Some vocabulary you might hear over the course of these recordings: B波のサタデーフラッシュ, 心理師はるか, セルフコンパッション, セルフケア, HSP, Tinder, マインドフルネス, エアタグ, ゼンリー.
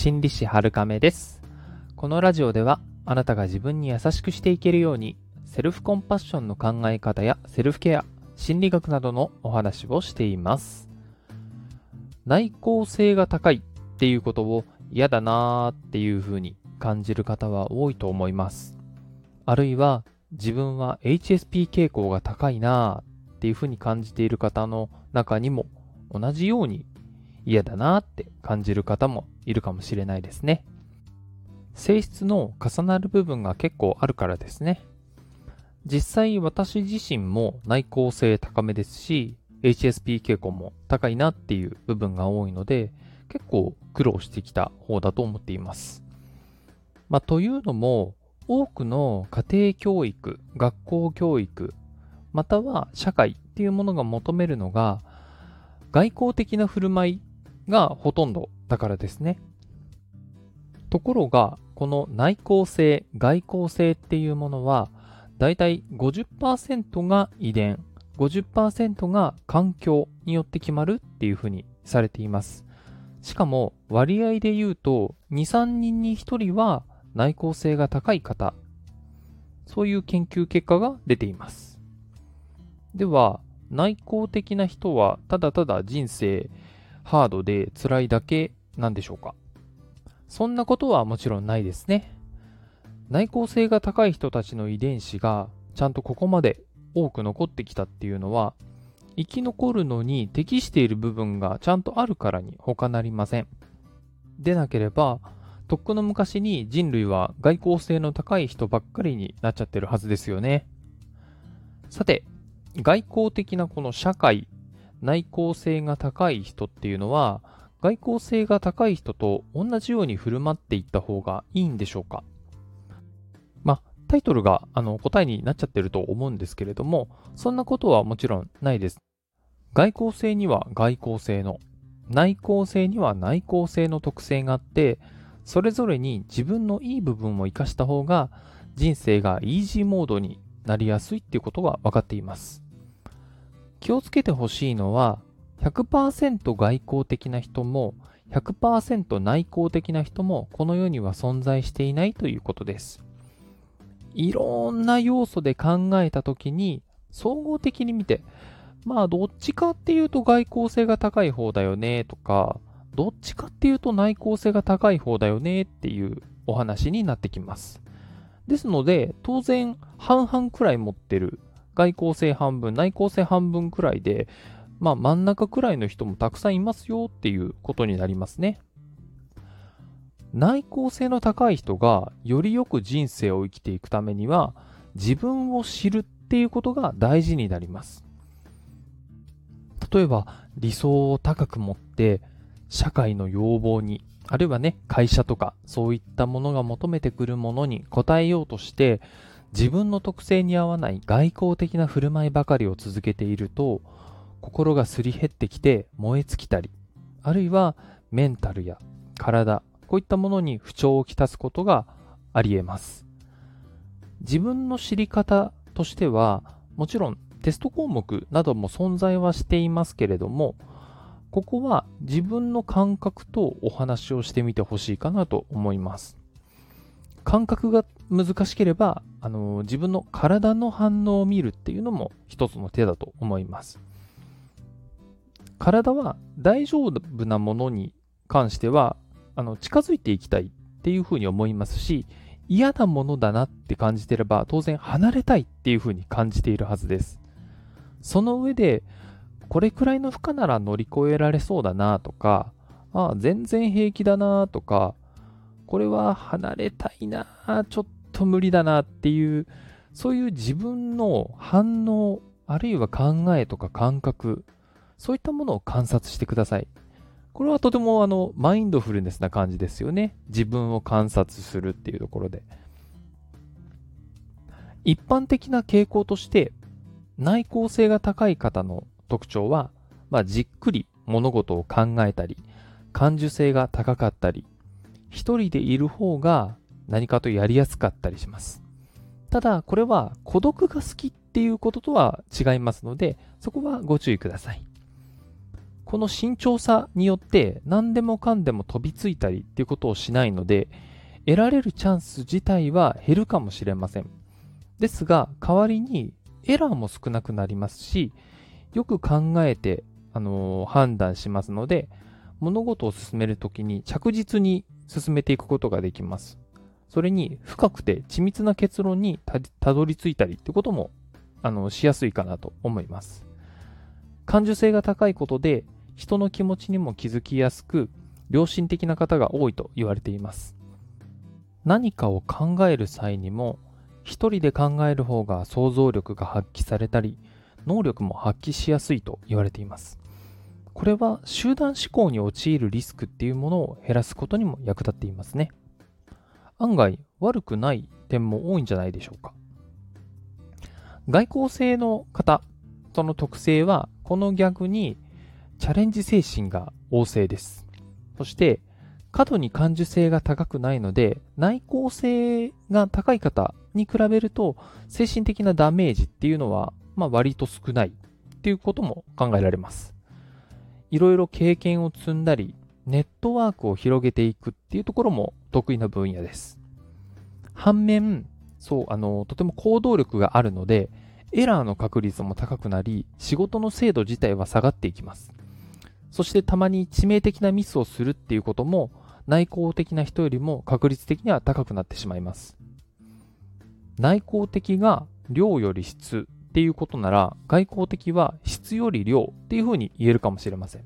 心理師はるかめです。このラジオではあなたが自分に優しくしていけるようにセルフコンパッションの考え方やセルフケア、心理学などのお話をしています。内向性が高いっていうことを嫌だなーっていう風に感じる方は多いと思います。あるいは自分は HSP 傾向が高いなーっていう風に感じている方の中にも同じように嫌だなって感じる方もいるかもしれないですね。性質の重なる部分が結構あるからですね。実際私自身も内向性高めですし、 HSP 傾向も高いなっていう部分が多いので、結構苦労してきた方だと思っています。というのも、多くの家庭教育、学校教育、または社会っていうものが求めるのが、外交的な振る舞いがほとんどだからですね。ところが、この内向性、外向性っていうものは、だいたい 50% が遺伝、50% が環境によって決まるっていうふうにされています。しかも割合で言うと 2,3 人に1人は内向性が高い方、そういう研究結果が出ています。では、内向的な人はただただ人生ハードで辛いだけなんでしょうか？そんなことはもちろんないですね。内向性が高い人たちの遺伝子がちゃんとここまで多く残ってきたっていうのは、生き残るのに適している部分がちゃんとあるからに他なりません。でなければ、とっくの昔に人類は外向性の高い人ばっかりになっちゃってるはずですよね。さて、外向的なこの社会、内向性が高い人っていうのは、外向性が高い人と同じように振る舞っていった方がいいんでしょうか？タイトルが答えになっちゃってると思うんですけれども、そんなことはもちろんないです。外向性には外向性の、内向性には内向性の特性があって、それぞれに自分のいい部分を生かした方が人生がイージーモードになりやすいっていうことが分かっています。気をつけてほしいのは、100% 外向的な人も 100% 内向的な人もこの世には存在していないということです。いろんな要素で考えたときに、総合的に見て、どっちかっていうと外向性が高い方だよねとか、どっちかっていうと内向性が高い方だよねっていうお話になってきます。ですので、当然半々くらい持ってる、外向性半分、内向性半分くらいで、真ん中くらいの人もたくさんいますよっていうことになりますね。内向性の高い人がよりよく人生を生きていくためには、自分を知るっていうことが大事になります。例えば理想を高く持って社会の要望に、あるいは会社とかそういったものが求めてくるものに応えようとして、自分の特性に合わない外向的な振る舞いばかりを続けていると、心がすり減ってきて燃え尽きたり、あるいはメンタルや体、こういったものに不調をきたすことがありえます。自分の知り方としては、もちろんテスト項目なども存在はしていますけれども、ここは自分の感覚とお話をしてみてほしいかなと思います。感覚が難しければ、自分の体の反応を見るっていうのも一つの手だと思います。体は大丈夫なものに関しては、近づいていきたいっていうふうに思いますし、嫌なものだなって感じてれば当然離れたいっていうふうに感じているはずです。その上で、これくらいの負荷なら乗り越えられそうだなとか、全然平気だなとか、これは離れたいな、ちょっと無理だなっていう、そういう自分の反応、あるいは考えとか感覚、そういったものを観察してください。これはとてもマインドフルネスな感じですよね。自分を観察するっていうところで。一般的な傾向として、内向性が高い方の特徴は、じっくり物事を考えたり、感受性が高かったり、一人でいる方が何かとやりやすかったりします。ただ、これは孤独が好きっていうこととは違いますので、そこはご注意ください。この慎重さによって何でもかんでも飛びついたりっていうことをしないので、得られるチャンス自体は減るかもしれません。ですが代わりにエラーも少なくなりますし、よく考えて、判断しますので、物事を進めるときに着実に進めていくことができます。それに深くて緻密な結論に たどり着いたりってこともしやすいかなと思います。感受性が高いことで人の気持ちにも気づきやすく、良心的な方が多いと言われています。何かを考える際にも一人で考える方が想像力が発揮されたり、能力も発揮しやすいと言われています。これは集団思考に陥るリスクっていうものを減らすことにも役立っていますね。案外悪くない点も多いんじゃないでしょうか。外向性の方、その特性はこの逆にチャレンジ精神が旺盛です。そして過度に感受性が高くないので、内向性が高い方に比べると精神的なダメージっていうのは割と少ないっていうことも考えられます。いろいろ経験を積んだり、ネットワークを広げていくっていうところも得意な分野です。反面、とても行動力があるのでエラーの確率も高くなり、仕事の精度自体は下がっていきます。そしてたまに致命的なミスをするっていうことも、内向的な人よりも確率的には高くなってしまいます。内向的が量より質っていうことなら、外向的は質より量っていうふうに言えるかもしれません。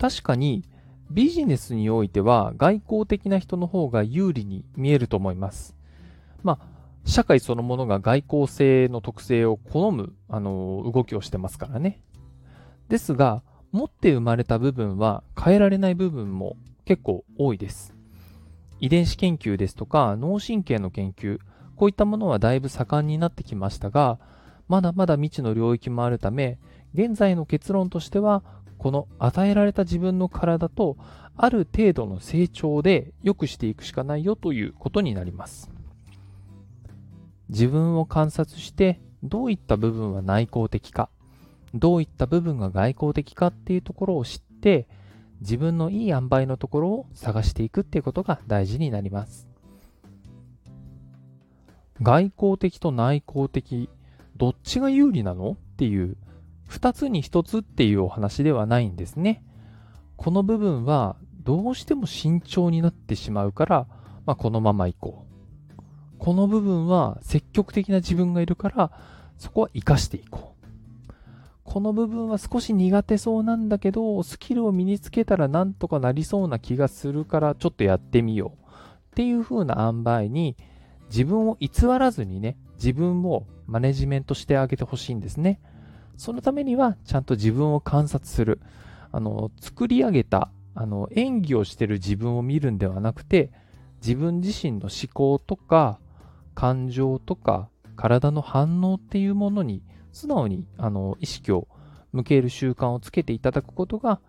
確かにビジネスにおいては外向的な人の方が有利に見えると思います。社会そのものが外向性の特性を好む動きをしてますからね。ですが持って生まれた部分は変えられない部分も結構多いです。遺伝子研究ですとか脳神経の研究、こういったものはだいぶ盛んになってきましたが、まだまだ未知の領域もあるため、現在の結論としては、この与えられた自分の体とある程度の成長で良くしていくしかないよということになります。自分を観察して、どういった部分は内向的か、どういった部分が外向的かっていうところを知って、自分のいい塩梅のところを探していくっていうことが大事になります。外向的と内向的、どっちが有利なのっていう、2つに1つっていうお話ではないんですね。この部分はどうしても慎重になってしまうから、このままいこう。この部分は積極的な自分がいるから、そこは生かしていこう。この部分は少し苦手そうなんだけど、スキルを身につけたらなんとかなりそうな気がするから、ちょっとやってみようっていう風な塩梅に、自分を偽らずにね、自分をマネジメントしてあげてほしいんですね。そのためにはちゃんと自分を観察する、作り上げた演技をしている自分を見るんではなくて、自分自身の思考とか感情とか体の反応っていうものに素直に意識を向ける習慣をつけていただくことが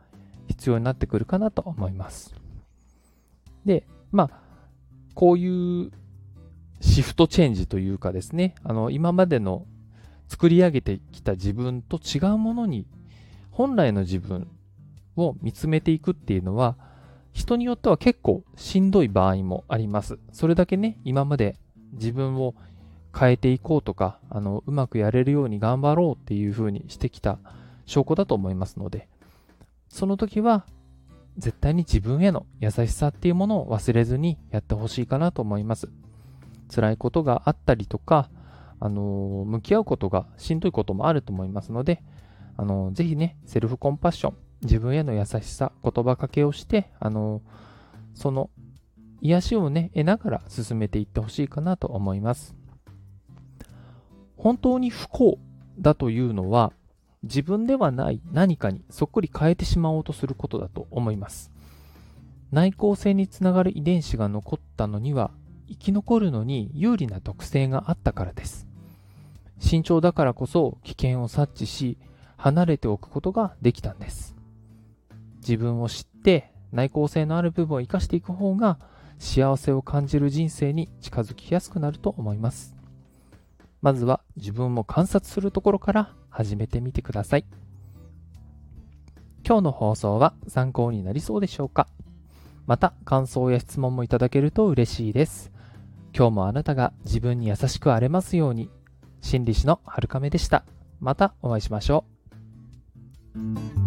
必要になってくるかなと思います。で、こういうシフトチェンジというかですね、今までの作り上げてきた自分と違うものに、本来の自分を見つめていくっていうのは、人によっては結構しんどい場合もあります。それだけね、今まで自分を変えていこうとか、うまくやれるように頑張ろうっていう風にしてきた証拠だと思いますので、その時は絶対に自分への優しさっていうものを忘れずにやってほしいかなと思います。辛いことがあったりとか、向き合うことがしんどいこともあると思いますので、ぜひね、セルフコンパッション、自分への優しさ、言葉かけをして、その癒しをね、得ながら進めていってほしいかなと思います。本当に不幸だというのは、自分ではない何かにそっくり変えてしまおうとすることだと思います。内向性につながる遺伝子が残ったのには、生き残るのに有利な特性があったからです。慎重だからこそ危険を察知し、離れておくことができたんです。自分を知って内向性のある部分を生かしていく方が、幸せを感じる人生に近づきやすくなると思います。まずは自分を観察するところから始めてみてください。今日の放送は参考になりそうでしょうか。また感想や質問もいただけると嬉しいです。今日もあなたが自分に優しくあれますように。心理師の春亀でした。またお会いしましょう。